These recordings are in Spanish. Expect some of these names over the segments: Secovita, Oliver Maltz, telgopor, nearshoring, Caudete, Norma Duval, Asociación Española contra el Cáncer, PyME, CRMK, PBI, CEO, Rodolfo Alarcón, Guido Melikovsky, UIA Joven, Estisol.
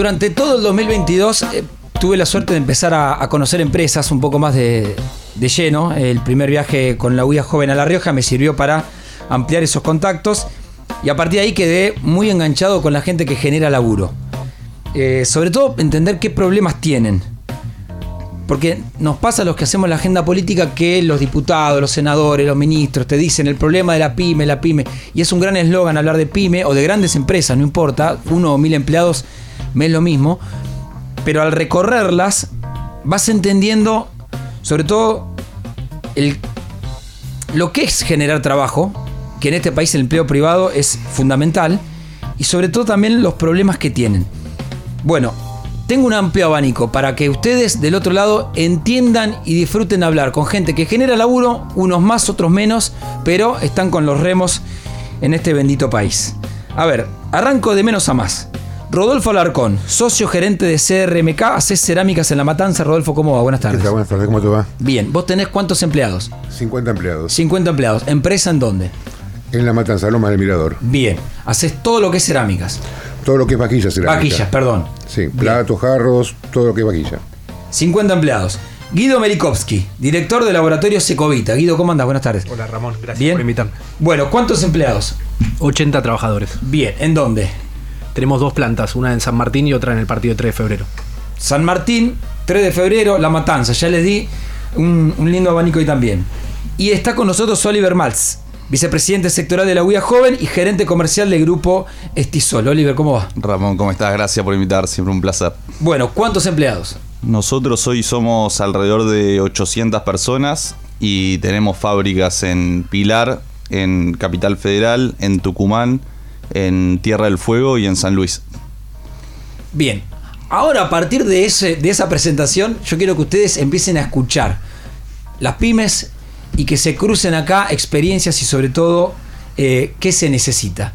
durante todo el 2022 tuve la suerte de empezar a conocer empresas un poco más de lleno. El primer viaje con la UIA Joven a La Rioja me sirvió para ampliar esos contactos y a partir de ahí quedé muy enganchado con la gente que genera laburo. Sobre todo entender qué problemas tienen. Porque nos pasa a los que hacemos la agenda política que los diputados, los senadores, los ministros te dicen el problema de la PyME, y es un gran eslogan hablar de PyME o de grandes empresas, no importa, 1 o 1000 empleados me es lo mismo, pero al recorrerlas vas entendiendo sobre todo lo que es generar trabajo, que en este país el empleo privado es fundamental, y sobre todo también los problemas que tienen. Bueno, tengo un amplio abanico para que ustedes del otro lado entiendan y disfruten hablar con gente que genera laburo, unos más, otros menos, pero están con los remos en este bendito país. A ver, arranco de menos a más. Rodolfo Alarcón, socio gerente de CRMK, haces cerámicas en La Matanza. Rodolfo, ¿cómo va? Buenas tardes. ¿Qué tal? Buenas tardes, ¿cómo te va? Bien, ¿vos tenés cuántos empleados? 50 empleados. 50 empleados. ¿Empresa en dónde? En La Matanza, Lomas del Mirador. Bien, haces todo lo que es cerámicas. Todo lo que es vajilla cerámica. Vajillas, perdón. Sí, platos, jarros, todo lo que es vajilla. 50 empleados. Guido Melikovsky, director del laboratorio Secovita. Guido, ¿cómo andas? Buenas tardes. Hola, Ramón. Gracias por invitarme. Bueno, ¿cuántos empleados? 80 trabajadores. Bien, ¿en dónde? Tenemos 2 plantas, una en San Martín y otra en el partido 3 de febrero. San Martín, 3 de febrero, La Matanza. Ya les di un lindo abanico ahí también. Y está con nosotros Oliver Maltz, vicepresidente sectorial de la UIA Joven y gerente comercial del grupo Estisol. Oliver, ¿cómo va? Ramón, ¿cómo estás? Gracias por invitar, siempre un placer. Bueno, ¿cuántos empleados? Nosotros hoy somos alrededor de 800 personas y tenemos fábricas en Pilar, en Capital Federal, en Tucumán, en Tierra del Fuego y en San Luis. Bien, ahora a partir de esa presentación yo quiero que ustedes empiecen a escuchar las pymes y que se crucen acá experiencias y sobre todo qué se necesita.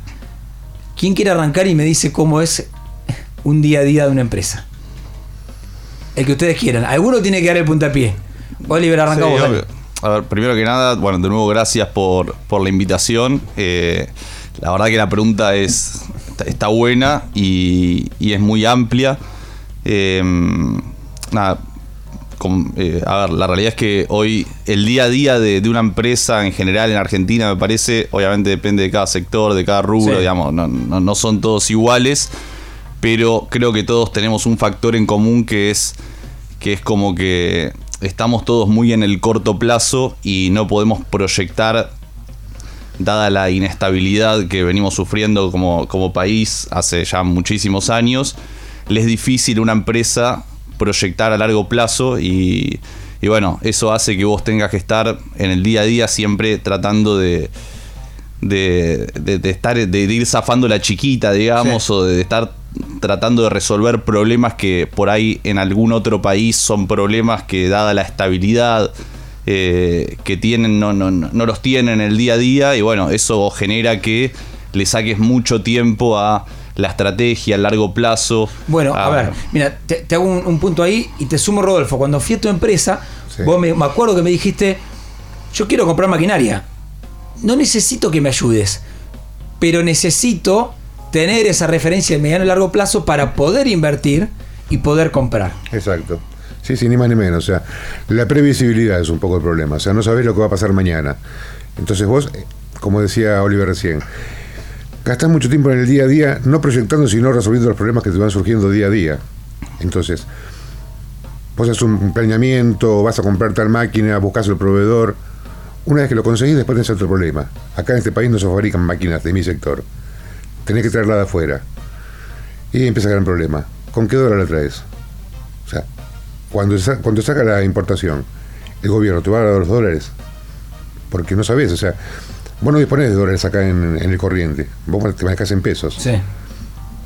¿Quién quiere arrancar y me dice cómo es un día a día de una empresa? El que ustedes quieran. Alguno tiene que dar el puntapié. Oliver, arrancamos. Sí, a ver, primero que nada, bueno, de nuevo gracias por la invitación. La verdad que la pregunta está buena y es muy amplia. Nada. A ver, la realidad es que hoy el día a día de una empresa en general en Argentina, me parece, obviamente depende de cada sector, de cada rubro, sí. Digamos, no son todos iguales, pero creo que todos tenemos un factor en común que es como que estamos todos muy en el corto plazo y no podemos proyectar, dada la inestabilidad que venimos sufriendo como país hace ya muchísimos años. Le es difícil a una empresa proyectar a largo plazo y bueno, eso hace que vos tengas que estar en el día a día siempre tratando de estar, de ir zafando la chiquita, digamos, sí. O de estar tratando de resolver problemas que por ahí en algún otro país son problemas que, dada la estabilidad que tienen, no los tienen en el día a día, y bueno, eso genera que le saques mucho tiempo a la estrategia, a largo plazo. Bueno, a ver, mira, te hago un punto ahí y te sumo, Rodolfo. Cuando fui a tu empresa, sí. Vos me acuerdo que me dijiste, yo quiero comprar maquinaria. No necesito que me ayudes, pero necesito tener esa referencia de mediano y largo plazo para poder invertir y poder comprar. Exacto. Sí, ni más ni menos. O sea, la previsibilidad es un poco el problema. O sea, no sabés lo que va a pasar mañana. Entonces vos, como decía Oliver recién, gastás mucho tiempo en el día a día, no proyectando, sino resolviendo los problemas que te van surgiendo día a día. Entonces, vos haces un planeamiento, vas a comprar tal máquina, buscas el proveedor. Una vez que lo conseguís, después tenés otro problema. Acá en este país no se fabrican máquinas de mi sector. Tenés que traerla de afuera. Y ahí empieza el gran problema. ¿Con qué dólar la traes? O sea, cuando saca la importación, el gobierno te va a dar $2. Porque no sabés, o sea, vos no disponés de dólares acá en el corriente, vos te manejás en pesos. Sí.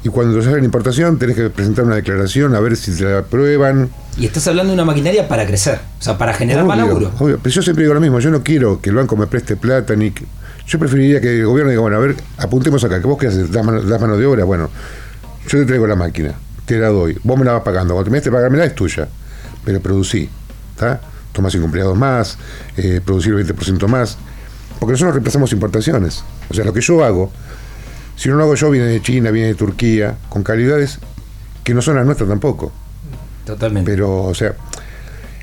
Y cuando te sale la importación tenés que presentar una declaración a ver si te la aprueban. Y estás hablando de una maquinaria para crecer, o sea, para generar más laburo. Obvio, pero yo siempre digo lo mismo, yo no quiero que el banco me preste plata, ni que, yo preferiría que el gobierno diga, bueno, a ver, apuntemos acá, que vos qué haces, das mano de obra, bueno, yo te traigo la máquina, te la doy, vos me la vas pagando, cuando terminaste de pagármela es tuya, pero producí, ¿está? Tomás 5 empleados más, producir 20% más. Porque nosotros reemplazamos importaciones. O sea, lo que yo hago, si no lo hago yo, viene de China, viene de Turquía, con calidades que no son las nuestras tampoco. Totalmente. Pero, o sea,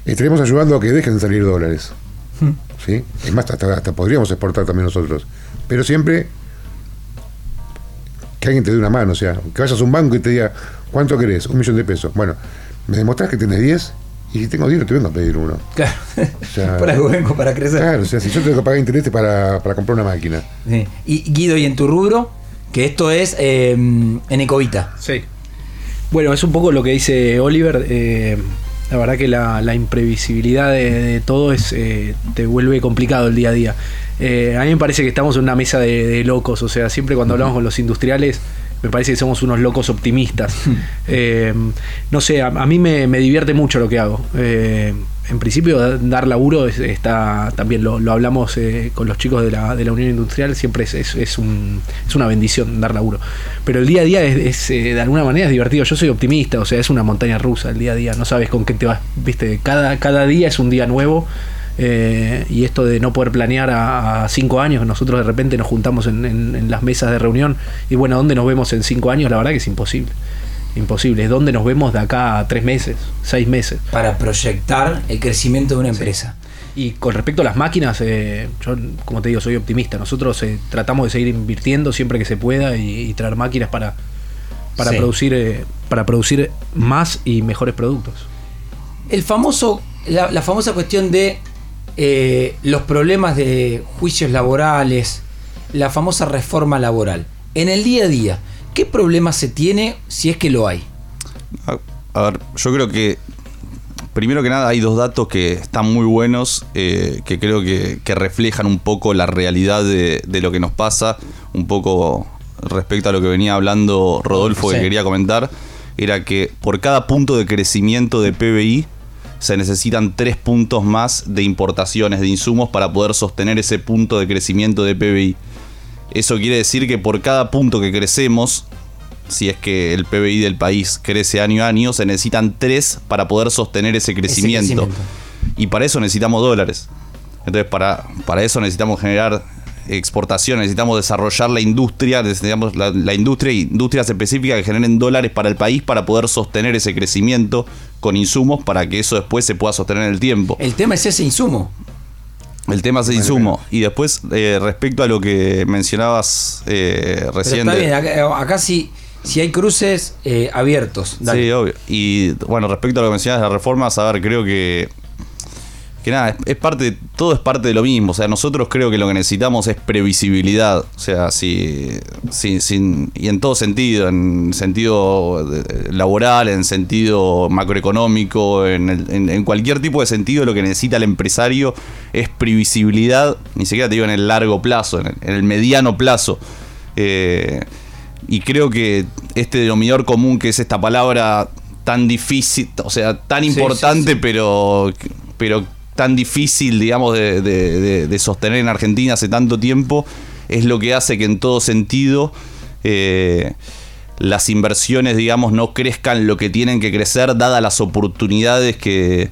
estaremos ayudando a que dejen de salir dólares. ¿Sí? Es más, hasta podríamos exportar también nosotros. Pero siempre que alguien te dé una mano, o sea, que vayas a un banco y te diga, ¿cuánto querés? $1.000.000. Bueno, me demostrás que tenés 10, y si tengo 10 no te vengo a pedir uno. Claro, o sea, para algo vengo, para crecer. Claro, o sea, si yo tengo que pagar interés para comprar una máquina. Sí. Y Guido, ¿y en tu rubro? Que esto es en Ecovita. Sí. Bueno, es un poco lo que dice Oliver. La verdad que la imprevisibilidad de todo es te vuelve complicado el día a día. A mí me parece que estamos en una mesa de locos. O sea, siempre cuando hablamos con los industriales, me parece que somos unos locos optimistas. No sé, a mí me divierte mucho lo que hago. En principio, dar laburo está también, lo hablamos con los chicos de la Unión Industrial, siempre es una bendición dar laburo. Pero el día a día de alguna manera es divertido. Yo soy optimista, o sea, es una montaña rusa el día a día, no sabes con qué te vas, viste, cada día es un día nuevo. Y esto de no poder planear a 5 años, nosotros de repente nos juntamos en las mesas de reunión y bueno, ¿dónde nos vemos en 5 años? La verdad que es imposible, es dónde nos vemos de acá a 3 meses, 6 meses. Para proyectar el crecimiento de una empresa. Sí. Y con respecto a las máquinas, yo como te digo, soy optimista. Nosotros tratamos de seguir invirtiendo siempre que se pueda y traer máquinas para sí, producir más y mejores productos. La famosa cuestión de los problemas de juicios laborales, la famosa reforma laboral. En el día a día, ¿qué problema se tiene si es que lo hay? A ver, yo creo que, primero que nada, hay dos datos que están muy buenos, que creo que reflejan un poco la realidad de lo que nos pasa, un poco respecto a lo que venía hablando Rodolfo, sí, que quería comentar, era que por cada punto de crecimiento de PBI, se necesitan 3 puntos más de importaciones de insumos para poder sostener ese punto de crecimiento de PBI. Eso quiere decir que por cada punto que crecemos, si es que el PBI del país crece año a año, se necesitan 3 para poder sostener ese crecimiento. Y para eso necesitamos dólares. Entonces para eso necesitamos generar exportaciones, necesitamos desarrollar la industria, necesitamos la industria y industrias específicas que generen dólares para el país para poder sostener ese crecimiento con insumos para que eso después se pueda sostener en el tiempo. El tema es ese insumo. Y después, respecto a lo que mencionabas recién. Pero está bien, acá si hay cruces abiertos. Dale. Sí, obvio. Y bueno, respecto a lo que mencionabas de las reformas, a ver, creo que nada, todo es parte de lo mismo. O sea, nosotros creo que lo que necesitamos es previsibilidad. O sea, y en todo sentido, en sentido laboral, en sentido macroeconómico, en cualquier tipo de sentido, lo que necesita el empresario es previsibilidad, ni siquiera te digo en el largo plazo, en el mediano plazo. Y creo que este denominador común que es esta palabra tan difícil, o sea, tan importante, sí. pero tan difícil, digamos, de sostener en Argentina hace tanto tiempo, es lo que hace que en todo sentido las inversiones, digamos, no crezcan lo que tienen que crecer, dadas las oportunidades que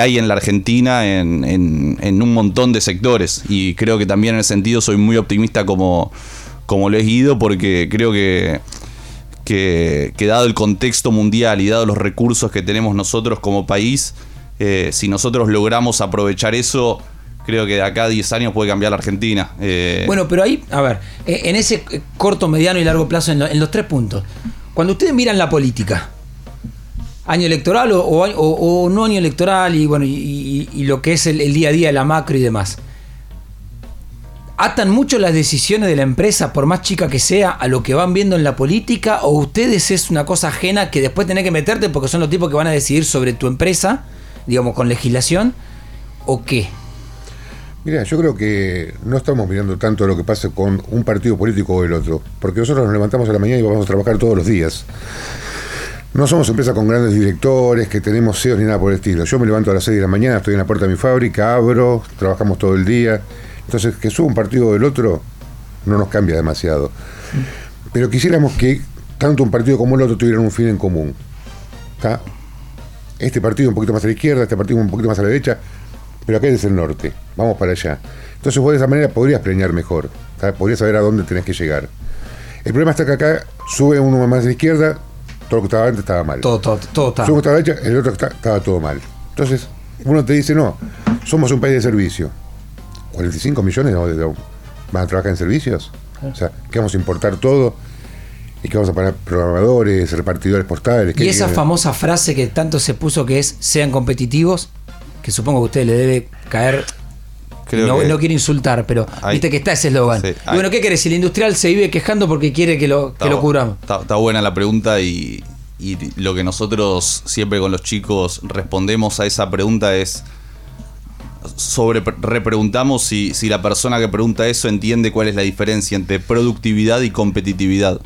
hay en la Argentina en un montón de sectores. Y creo que también en ese sentido soy muy optimista como lo es Guido, porque creo que dado el contexto mundial y dado los recursos que tenemos nosotros como país, si nosotros logramos aprovechar eso, creo que de acá a 10 años puede cambiar la Argentina. Bueno, pero ahí, a ver, en ese corto, mediano y largo plazo, en los 3 puntos, cuando ustedes miran la política, año electoral o no año electoral, y bueno, y lo que es el día a día, la macro y demás, ¿atan mucho las decisiones de la empresa, por más chica que sea, a lo que van viendo en la política? ¿O ustedes es una cosa ajena que después tenés que meterte porque son los tipos que van a decidir sobre tu empresa, digamos, con legislación, o qué? Mirá, yo creo que no estamos mirando tanto lo que pasa con un partido político o el otro, porque nosotros nos levantamos a la mañana y vamos a trabajar todos los días. No somos empresas con grandes directores, que tenemos CEOs ni nada por el estilo. Yo me levanto a las 6 de la mañana, estoy en la puerta de mi fábrica, abro, trabajamos todo el día. Entonces, que suba un partido o el otro no nos cambia demasiado. Pero quisiéramos que tanto un partido como el otro tuvieran un fin en común. ¿Está? Este partido un poquito más a la izquierda, este partido un poquito más a la derecha, pero acá es el norte, vamos para allá. Entonces vos de esa manera podrías planear mejor, ¿sabes? Podrías saber a dónde tenés que llegar. El problema está que acá sube uno más a la izquierda, Todo lo que estaba antes estaba mal. Todo estaba. Según estaba hecha, el otro estaba todo mal. Entonces, uno te dice, no, somos un país de servicio. 45 millones van a trabajar en servicios. O sea, que vamos a importar todo. Y que vamos a pagar programadores, repartidores postales. Y esa famosa frase que tanto se puso, que es sean competitivos, que supongo que a usted le debe caer. No quiero insultar, pero hay, viste que está ese eslogan. Sí, y bueno, ¿qué querés? Si el industrial se vive quejando porque quiere que lo cubramos. Está buena la pregunta y lo que nosotros siempre con los chicos respondemos a esa pregunta es repreguntamos si la persona que pregunta eso entiende cuál es la diferencia entre productividad y competitividad.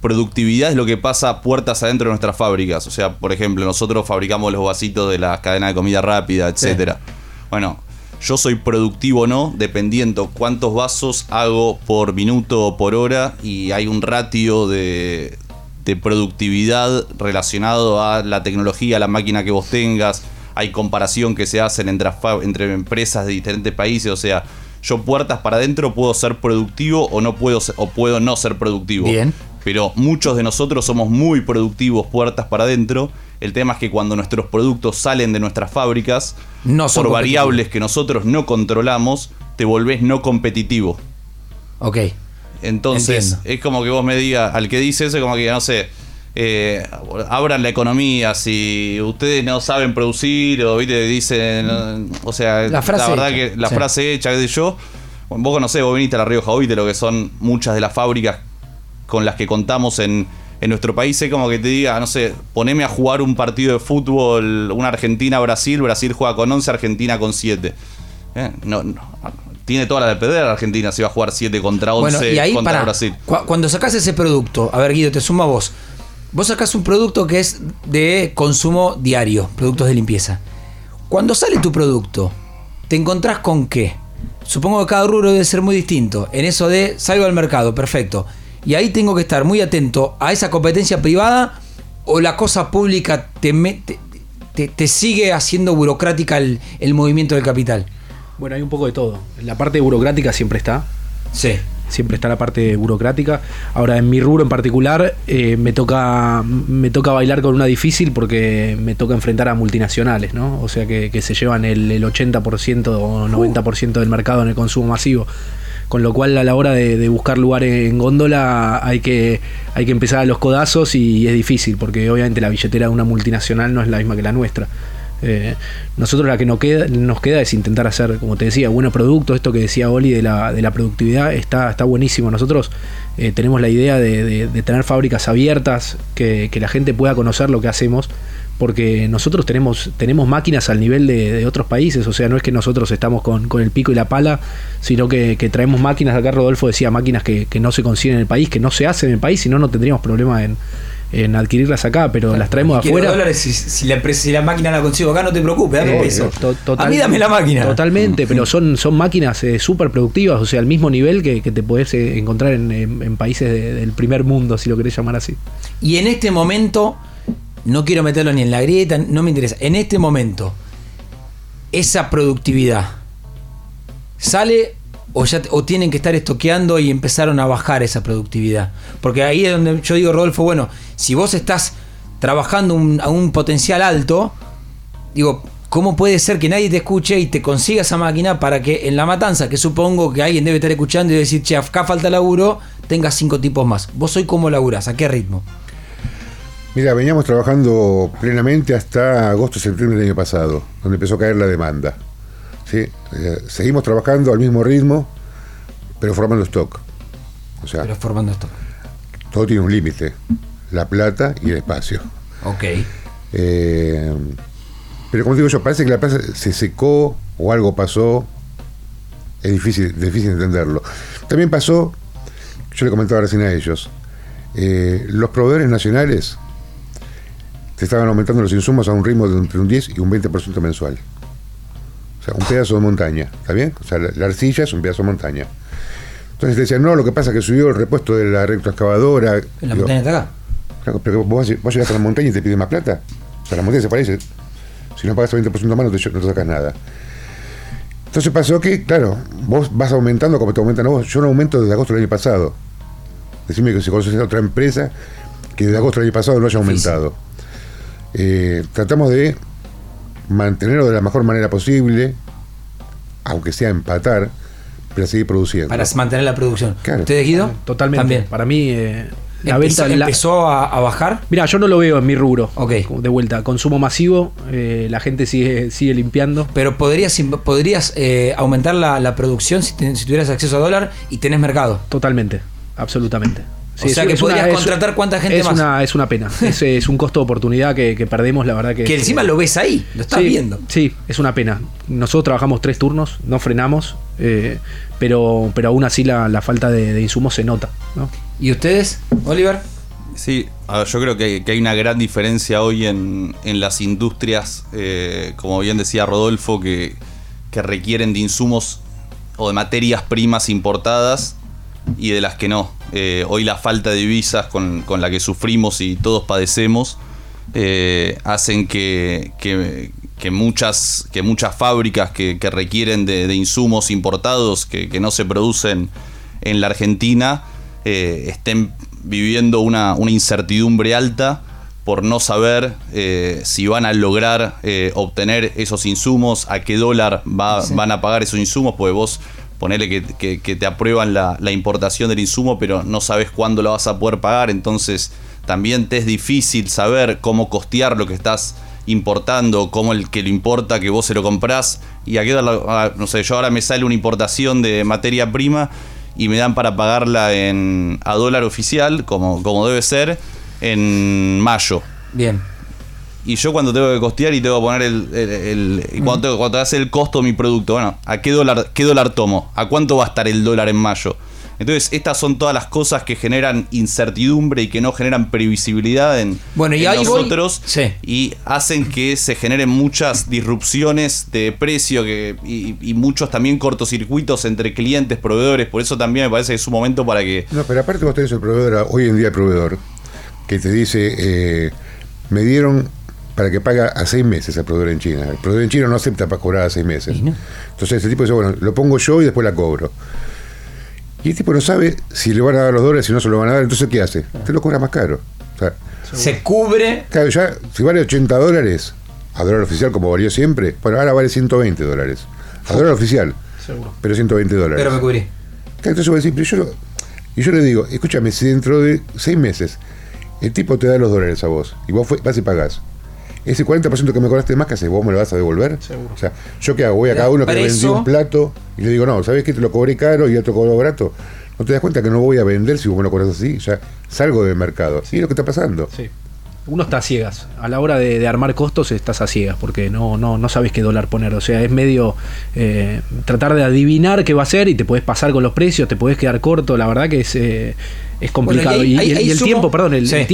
Productividad es lo que pasa puertas adentro de nuestras fábricas. O sea, por ejemplo, nosotros fabricamos los vasitos de las cadenas de comida rápida, etcétera. Sí. Bueno, yo soy productivo o no, dependiendo cuántos vasos hago por minuto o por hora, y hay un ratio de productividad relacionado a la tecnología, a la máquina que vos tengas. Hay comparación que se hacen entre empresas de diferentes países. O sea, yo puertas para adentro puedo ser productivo o no puedo ser, o puedo no ser productivo. Bien. Pero muchos de nosotros somos muy productivos puertas para adentro. El tema es que cuando nuestros productos salen de nuestras fábricas, por variables que nosotros no controlamos, te volvés no competitivo. Ok. Entonces, Entiendo. Es como que vos me digas, al que dice eso, como que, no sé, abran la economía, si ustedes no saben producir, o ¿viste? Dicen, o sea, la frase, la verdad hecha. Que la frase hecha, qué sé yo, vos conocés, vos viniste a La Rioja hoy, de lo que son muchas de las fábricas con las que contamos en nuestro país. Es como que te diga, no sé, poneme a jugar un partido de fútbol, una Argentina-Brasil, Brasil juega con 11, Argentina con 7. Tiene toda la de perder la Argentina si va a jugar 7 contra 11 y ahí, contra Brasil. Cuando sacás ese producto, a ver, Guido, te sumo a vos. Vos sacás un producto que es de consumo diario, productos de limpieza. Cuando sale tu producto, ¿te encontrás con qué? Supongo que cada rubro debe ser muy distinto. En eso de salgo al mercado, perfecto. Y ahí tengo que estar muy atento a esa competencia privada, o la cosa pública te sigue haciendo burocrática el movimiento del capital. Bueno, hay un poco de todo. La parte burocrática siempre está. Sí. Siempre está la parte burocrática. Ahora, en mi rubro en particular, me toca bailar con una difícil porque me toca enfrentar a multinacionales, ¿no? O sea, que se llevan el 80% o 90% del mercado en el consumo masivo. Con lo cual, a la hora de buscar lugar en góndola, hay que empezar a los codazos, y es difícil porque obviamente la billetera de una multinacional no es la misma que la nuestra. Nosotros la que nos queda es intentar hacer, como te decía, buenos productos. Esto que decía Oli de la productividad está buenísimo. Nosotros tenemos la idea de tener fábricas abiertas, que la gente pueda conocer lo que hacemos, porque nosotros tenemos máquinas al nivel de otros países. O sea, no es que nosotros estamos con el pico y la pala, sino que traemos máquinas. Acá Rodolfo decía máquinas que no se consiguen en el país, que no se hacen en el país, si no tendríamos problema en adquirirlas acá, pero las traemos de afuera. Dólares, si la máquina la consigo acá, no te preocupes, dame peso. A mí dame la máquina. Totalmente, pero son máquinas súper productivas, o sea, al mismo nivel que te podés encontrar en países del primer mundo, si lo querés llamar así. Y en este momento, no quiero meterlo ni en la grieta, no me interesa. En este momento, esa productividad sale... O tienen que estar estoqueando y empezaron a bajar esa productividad. Porque ahí es donde yo digo, Rodolfo, bueno, si vos estás trabajando a un potencial alto, digo, ¿cómo puede ser que nadie te escuche y te consiga esa máquina para que en la matanza, que supongo que alguien debe estar escuchando y decir, che, acá falta laburo, tengas 5 tipos más? ¿Vos hoy cómo laburás? ¿A qué ritmo? Mira, veníamos trabajando plenamente hasta agosto-septiembre del año pasado, donde empezó a caer la demanda. Sí, seguimos trabajando al mismo ritmo, pero formando stock. O sea, pero formando stock. Todo tiene un límite, la plata y el espacio. Ok. Pero como digo yo, parece que la plata se secó o algo pasó. Es difícil entenderlo. También pasó, yo le comentaba recién a ellos, los proveedores nacionales te estaban aumentando los insumos a un ritmo de entre un 10 y un 20% mensual. Un pedazo de montaña, ¿está bien? O sea, la arcilla es un pedazo de montaña. Entonces te decían, no, lo que pasa es que subió el repuesto de la retroexcavadora. ¿La montaña está acá? Claro, pero vos llegás a la montaña y te piden más plata. O sea, la montaña se parece. Si no pagas el 20% más, no te sacas nada. Entonces pasó que, claro, vos vas aumentando como te aumentan a vos. Yo no aumento desde agosto del año pasado. Decime que si conoces a otra empresa que de agosto del año pasado no haya aumentado. Tratamos de mantenerlo de la mejor manera posible, aunque sea empatar, para seguir produciendo. Para mantener la producción. Claro. ¿Ustedes, Guido? Totalmente. También. Para mí... ¿Empezó a bajar? Mira, yo no lo veo en mi rubro. Okay. De vuelta, consumo masivo, la gente sigue limpiando. Pero podrías aumentar la producción si tuvieras acceso a dólar y tenés mercado. Totalmente, absolutamente. Sí, o sea, que podrías contratar cuánta gente más. Es una pena. Es un costo de oportunidad que perdemos, la verdad que... Que encima lo ves ahí, lo estás viendo. Sí, es una pena. Nosotros trabajamos 3 turnos, no frenamos, pero aún así la falta de insumos se nota, ¿no? ¿Y ustedes, Oliver? Sí, a ver, yo creo que hay una gran diferencia hoy en las industrias, como bien decía Rodolfo, que requieren de insumos o de materias primas importadas y de las que no. Hoy la falta de divisas con la que sufrimos y todos padecemos hacen que muchas fábricas que requieren de insumos importados que no se producen en la Argentina estén viviendo una incertidumbre alta por no saber si van a lograr obtener esos insumos, a qué dólar van a pagar esos insumos, porque vos ponele que te aprueban la importación del insumo, pero no sabes cuándo la vas a poder pagar. Entonces también te es difícil saber cómo costear lo que estás importando, cómo el que lo importa, que vos se lo comprás. Y a qué dólar, no sé, yo ahora me sale una importación de materia prima y me dan para pagarla a dólar oficial, como debe ser, en mayo. Bien. Y yo cuando tengo que costear y tengo que poner cuando hace el costo de mi producto, bueno, ¿a qué dólar tomo? ¿A cuánto va a estar el dólar en mayo? Entonces, estas son todas las cosas que generan incertidumbre y que no generan previsibilidad en nosotros. Sí. Y hacen que se generen muchas disrupciones de precio y muchos también cortocircuitos entre clientes, proveedores. Por eso también me parece que es un momento para que... No, pero aparte vos tenés hoy en día el proveedor, que te dice, me dieron para que pague a 6 meses al proveedor en China. El proveedor en China no acepta para cobrar a 6 meses. ¿No? Entonces ese tipo dice, bueno, lo pongo yo y después la cobro. Y el tipo no sabe si le van a dar los dólares, si no se lo van a dar. Entonces, ¿qué hace? Te lo cobra más caro. O sea, se cubre. Claro, ya si vale $80 a dólar oficial, como valió siempre, bueno, ahora vale $120 a dólar oficial. Seguro. Pero $120. Pero me cubrí. Claro, entonces yo voy a decir, yo le digo, escúchame, si dentro de 6 meses el tipo te da los dólares a vos y vos vas y pagás, ese 40% que me cobraste más, ¿qué haces? ¿Vos me lo vas a devolver? Seguro. O sea, ¿yo qué hago? Voy a cada uno que me vendió un plato y le digo, no, ¿sabés qué? Te lo cobré caro y otro cobró barato. ¿No te das cuenta que no voy a vender si vos me lo cobras así? Ya salgo del mercado. Sí. Y es lo que está pasando. Sí. Uno está a ciegas. A la hora de armar costos estás a ciegas porque no sabes qué dólar poner. O sea, es medio tratar de adivinar qué va a ser y te podés pasar con los precios, te podés quedar corto. La verdad que es complicado. Bueno, y el tiempo, perdón, el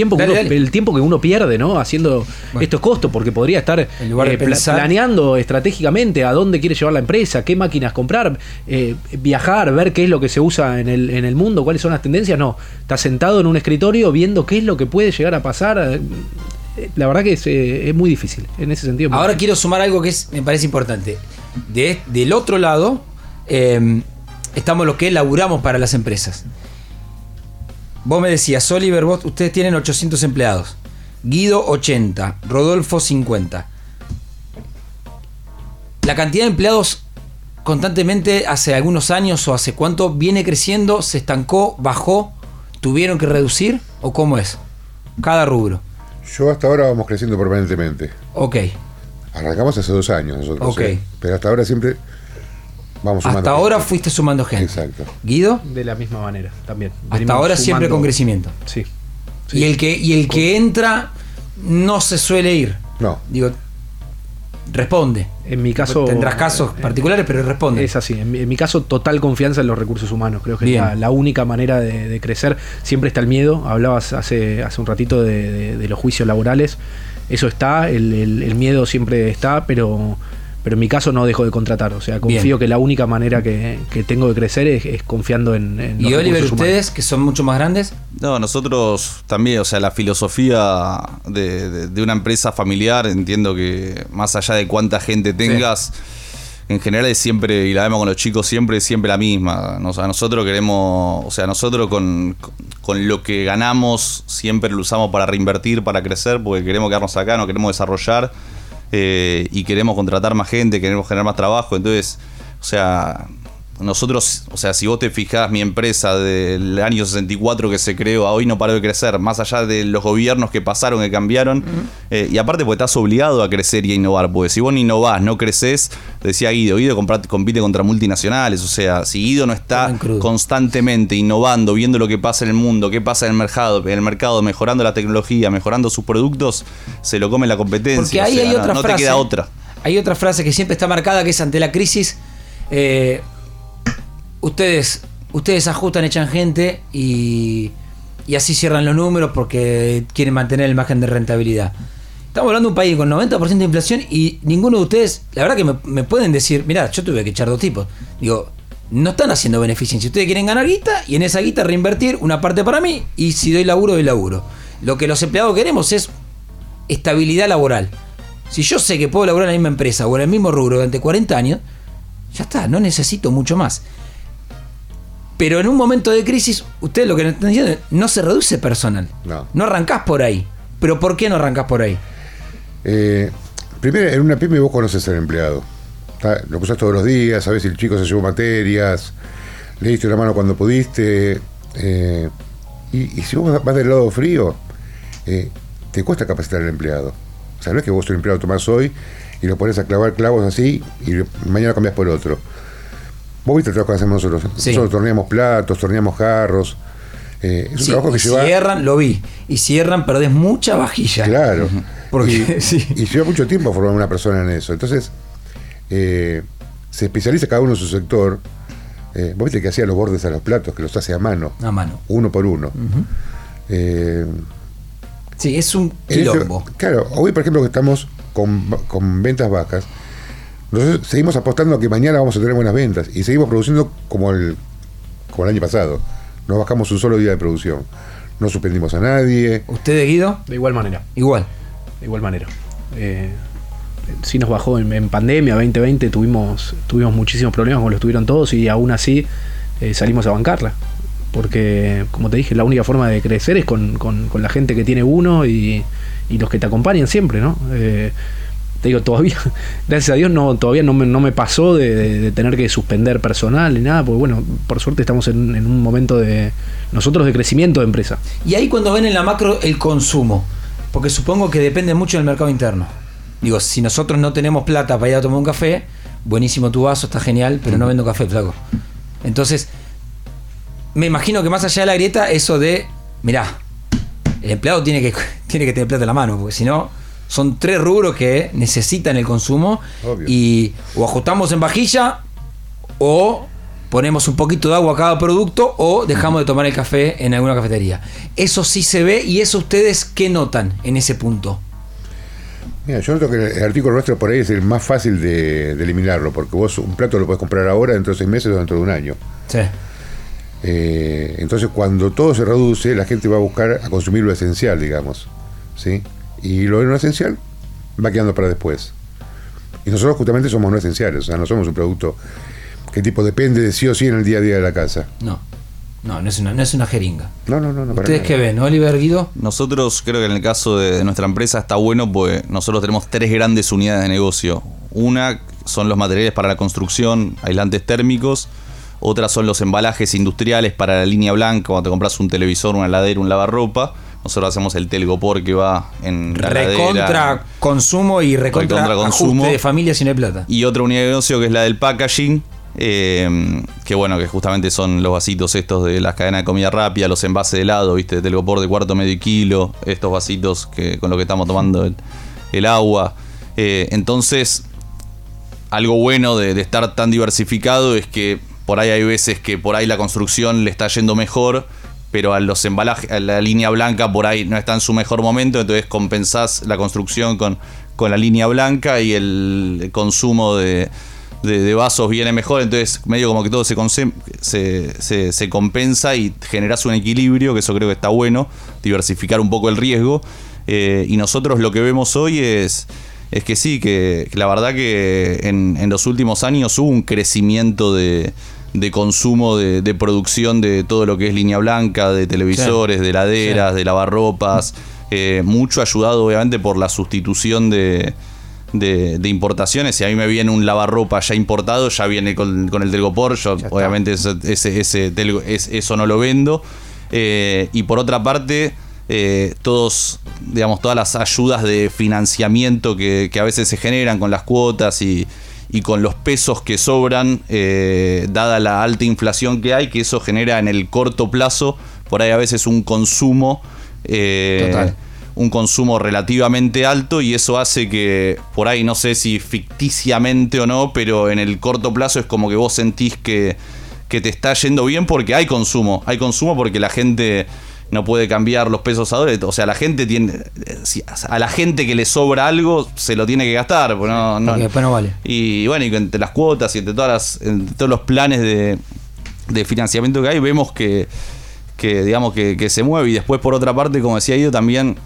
tiempo que uno pierde, ¿no? Haciendo estos costos, porque podría estar en lugar de planeando estratégicamente a dónde quiere llevar la empresa, qué máquinas comprar, viajar, ver qué es lo que se usa en el mundo, cuáles son las tendencias. No, estás sentado en un escritorio viendo qué es lo que puede llegar a pasar. La verdad que es muy difícil en ese sentido. Ahora quiero sumar algo que me parece importante. Del otro lado, estamos los que laburamos para las empresas. Vos me decías, Oliver, ustedes tienen 800 empleados, Guido 80, Rodolfo 50. La cantidad de empleados constantemente hace algunos años o hace cuánto viene creciendo, se estancó, bajó, tuvieron que reducir o cómo es cada rubro. Yo hasta ahora vamos creciendo permanentemente. Ok. Arrancamos hace 2 años nosotros. Ok. Pero hasta ahora siempre... Hasta ahora gente. Fuiste sumando gente. Exacto. ¿Guido? De la misma manera, también. Hasta ahora siempre con crecimiento. Sí. Sí. Y el que entra no se suele ir. No. Digo, responde. En mi caso... Tendrás casos particulares, pero responde. Es así. En mi caso, total confianza en los recursos humanos. Creo que es la única manera de crecer. Siempre está el miedo. Hablabas hace un ratito de los juicios laborales. Eso está. El miedo siempre está, pero en mi caso no dejo de contratar. O sea, confío que la única manera que tengo de crecer es confiando en los recursos humanos. ¿Y Oliver, ustedes, que son mucho más grandes? No, nosotros también. O sea, la filosofía de una empresa familiar, entiendo que más allá de cuánta gente tengas, en general es siempre, y la vemos con los chicos siempre, siempre la misma. Nosotros queremos, o sea, nosotros con lo que ganamos siempre lo usamos para reinvertir, para crecer, porque queremos quedarnos acá, nos queremos desarrollar, y queremos contratar más gente, queremos generar más trabajo. Entonces, o sea, nosotros, o sea, si vos te fijás, mi empresa del año 64 que se creó a hoy no paró de crecer, más allá de los gobiernos que pasaron, que cambiaron, uh-huh. Y aparte porque estás obligado a crecer y a innovar, porque si vos no innovás, no creces, decía Guido compite contra multinacionales, o sea, si Guido no está constantemente innovando, viendo lo que pasa en el mundo, qué pasa en el mercado, mejorando la tecnología, mejorando sus productos, se lo come la competencia. Porque ahí, o sea, hay otra frase, te queda otra. Hay otra frase que siempre está marcada, que es ante la crisis, Ustedes ajustan, echan gente y así cierran los números porque quieren mantener el margen de rentabilidad. Estamos hablando de un país con 90% de inflación y ninguno de ustedes, la verdad que me pueden decir, mirá, yo tuve que echar dos tipos. Digo, no están haciendo beneficencia. Ustedes quieren ganar guita y en esa guita reinvertir una parte para mí, y si doy laburo. Lo que los empleados queremos es estabilidad laboral. Si yo sé que puedo laburar en la misma empresa o en el mismo rubro durante 40 años, ya está, no necesito mucho más. Pero en un momento de crisis, ustedes lo que no están diciendo es, no se reduce personal. No arrancás por ahí. ¿Pero por qué no arrancás por ahí? Primero, en una pyme vos conoces al empleado. Lo cruzás todos los días, sabés si el chico se llevó materias, le diste una mano cuando pudiste. Y si vos vas del lado frío, te cuesta capacitar al empleado. O sea, no es que vos tu empleado tomás hoy y lo pones a clavar clavos así y mañana cambiás por otro. Vos viste el trabajo que hacemos nosotros. Sí. Nosotros torneamos platos, torneamos jarros. Es un trabajo que lleva... Y cierran, perdés mucha vajilla. Claro. Porque y lleva mucho tiempo formar una persona en eso. Entonces, se especializa cada uno en su sector. Vos viste que hacía los bordes a los platos, que los hace a mano. Uno por uno. Uh-huh. Sí, es un quilombo. Claro, hoy por ejemplo que estamos con ventas bajas, nosotros seguimos apostando a que mañana vamos a tener buenas ventas y seguimos produciendo como el año pasado. No bajamos un solo día de producción. No suspendimos a nadie. ¿Usted, Guido? De igual manera. Sí nos bajó en pandemia, 2020, tuvimos muchísimos problemas como los tuvieron todos, y aún así salimos a bancarla. Porque, como te dije, la única forma de crecer es con la gente que tiene uno y los que te acompañan siempre, ¿no? Te digo, todavía, gracias a Dios, no me pasó de tener que suspender personal ni nada, porque bueno, por suerte estamos en un momento de nosotros de crecimiento de empresa. Y ahí cuando ven en la macro el consumo, porque supongo que depende mucho del mercado interno. Digo, si nosotros no tenemos plata para ir a tomar un café, buenísimo tu vaso, está genial, pero no vendo café, flaco. Entonces, me imagino que más allá de la grieta, eso de, mirá, el empleado tiene que tener plata en la mano, porque si no... Son tres rubros que necesitan el consumo. Obvio. Y o ajustamos en vajilla, o ponemos un poquito de agua a cada producto, o dejamos de tomar el café en alguna cafetería. Eso sí se ve, y eso ustedes ¿qué notan en ese punto? Mira, yo noto que el artículo nuestro por ahí es el más fácil de eliminarlo, porque vos un plato lo podés comprar ahora, dentro de 6 meses o dentro de un año. Sí. Entonces cuando todo se reduce, la gente va a buscar a consumir lo esencial, digamos, ¿sí? Y lo no esencial va quedando para después. Y nosotros justamente somos no esenciales, o sea, no somos un producto que tipo depende de sí o sí en el día a día de la casa. No es una jeringa. No. ¿Ustedes qué ven, Oliver, Guido? Nosotros creo que en el caso de nuestra empresa está bueno porque nosotros tenemos 3 grandes unidades de negocio. Una son los materiales para la construcción, aislantes térmicos. Otra son los embalajes industriales para la línea blanca, cuando te compras un televisor, una heladera, un lavarropa. Nosotros hacemos el telgopor que va en la recontra consumo y recontra ajuste de familia sin plata. Y otra unidad de negocio que es la del packaging, que bueno, que justamente son los vasitos estos de las cadenas de comida rápida, los envases de helado, viste, telgopor de cuarto, medio y kilo, estos vasitos que con los que estamos tomando el agua. Entonces, algo bueno de estar tan diversificado es que por ahí hay veces que por ahí la construcción le está yendo mejor, pero a los embalajes, a la línea blanca por ahí no está en su mejor momento, entonces compensás la construcción con la línea blanca y el consumo de vasos viene mejor, entonces medio como que todo se compensa y generás un equilibrio, que eso creo que está bueno, diversificar un poco el riesgo, y nosotros lo que vemos hoy es es que sí, que la verdad que en los últimos años hubo un crecimiento de consumo, de producción de todo lo que es línea blanca, de televisores, sí, de heladeras, sí, de lavarropas, mucho ayudado obviamente por la sustitución de importaciones. Si a mí me viene un lavarropa ya importado, ya viene con el telgopor, yo obviamente eso no lo vendo. Y por otra parte, todas las ayudas de financiamiento que a veces se generan con las cuotas y con los pesos que sobran, dada la alta inflación que hay, que eso genera en el corto plazo, por ahí a veces un consumo, un consumo relativamente alto, y eso hace que, por ahí no sé si ficticiamente o no, pero en el corto plazo es como que vos sentís que te está yendo bien porque hay consumo porque la gente no puede cambiar los pesos a dólares, o sea, la gente a la gente que le sobra algo se lo tiene que gastar, porque después no vale. Y bueno, y entre las cuotas y entre todos los planes de financiamiento que hay, vemos que se mueve. Y después, por otra parte, como decía Guido, también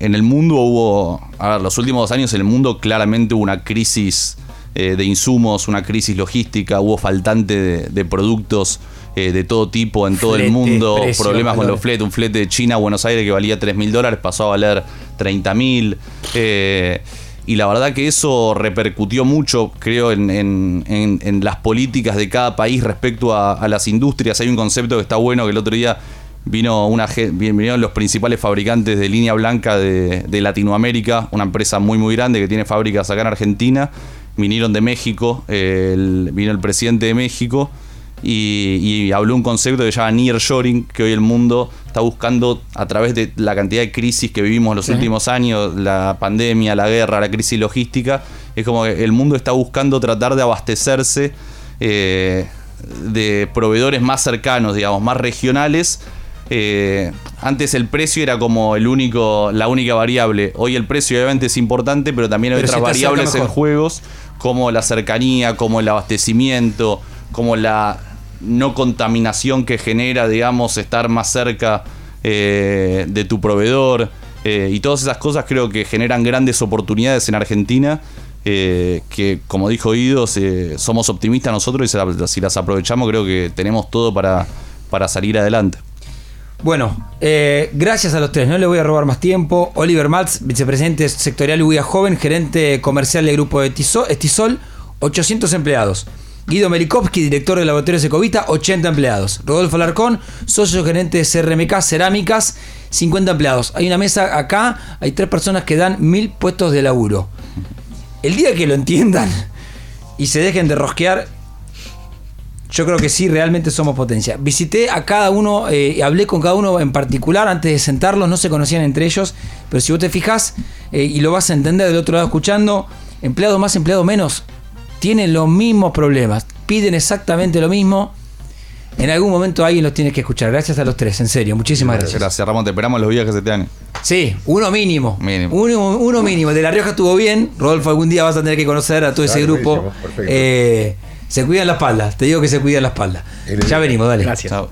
en el mundo los últimos 2 años en el mundo claramente hubo una crisis de insumos, una crisis logística, hubo faltante de productos de todo tipo en todo el mundo, problemas con los fletes, un flete de China a Buenos Aires que valía $3.000 pasó a valer $30.000, y la verdad que eso repercutió mucho, creo, en las políticas de cada país respecto a las industrias. Hay un concepto que está bueno, que el otro día vinieron los principales fabricantes de línea blanca de Latinoamérica, una empresa muy muy grande que tiene fábricas acá en Argentina, vinieron de México, vino el presidente de México y habló un concepto que se llama nearshoring, que hoy el mundo está buscando a través de la cantidad de crisis que vivimos en los últimos años, la pandemia, la guerra, la crisis logística. Es como que el mundo está buscando tratar de abastecerse de proveedores más cercanos, digamos, más regionales. Antes el precio era como la única variable. Hoy el precio obviamente es importante, pero también hay otras variables en juegos, como la cercanía, como el abastecimiento, como la no contaminación que genera, digamos, estar más cerca de tu proveedor, y todas esas cosas creo que generan grandes oportunidades en Argentina, que, como dijo Guido, somos optimistas nosotros y si las aprovechamos creo que tenemos todo para salir adelante. Bueno, gracias a los tres, no le voy a robar más tiempo. Oliver Maltz, vicepresidente sectorial UIA Joven, gerente comercial del grupo Estisol, 800 empleados. Guido Melikovsky, director del laboratorio Secovita, 80 empleados. Rodolfo Alarcón, socio gerente de CRMK Cerámicas, 50 empleados. Hay una mesa acá, hay 3 personas que dan 1.000 puestos de laburo. El día que lo entiendan y se dejen de rosquear, yo creo que sí, realmente somos potencia. Visité a cada uno, hablé con cada uno en particular antes de sentarlos, no se conocían entre ellos, pero si vos te fijás, y lo vas a entender del otro lado escuchando, empleado más, empleado menos, tienen los mismos problemas, piden exactamente lo mismo. En algún momento alguien los tiene que escuchar. Gracias a los tres, en serio, muchísimas gracias. Gracias, Ramón, te esperamos los días que se te dan. Sí, uno mínimo. Uno mínimo. De La Rioja estuvo bien, Rodolfo, algún día vas a tener que conocer a todo ese grupo. Se cuidan la espalda, te digo que se cuidan la espalda. Ya venimos, dale. Gracias. Chao.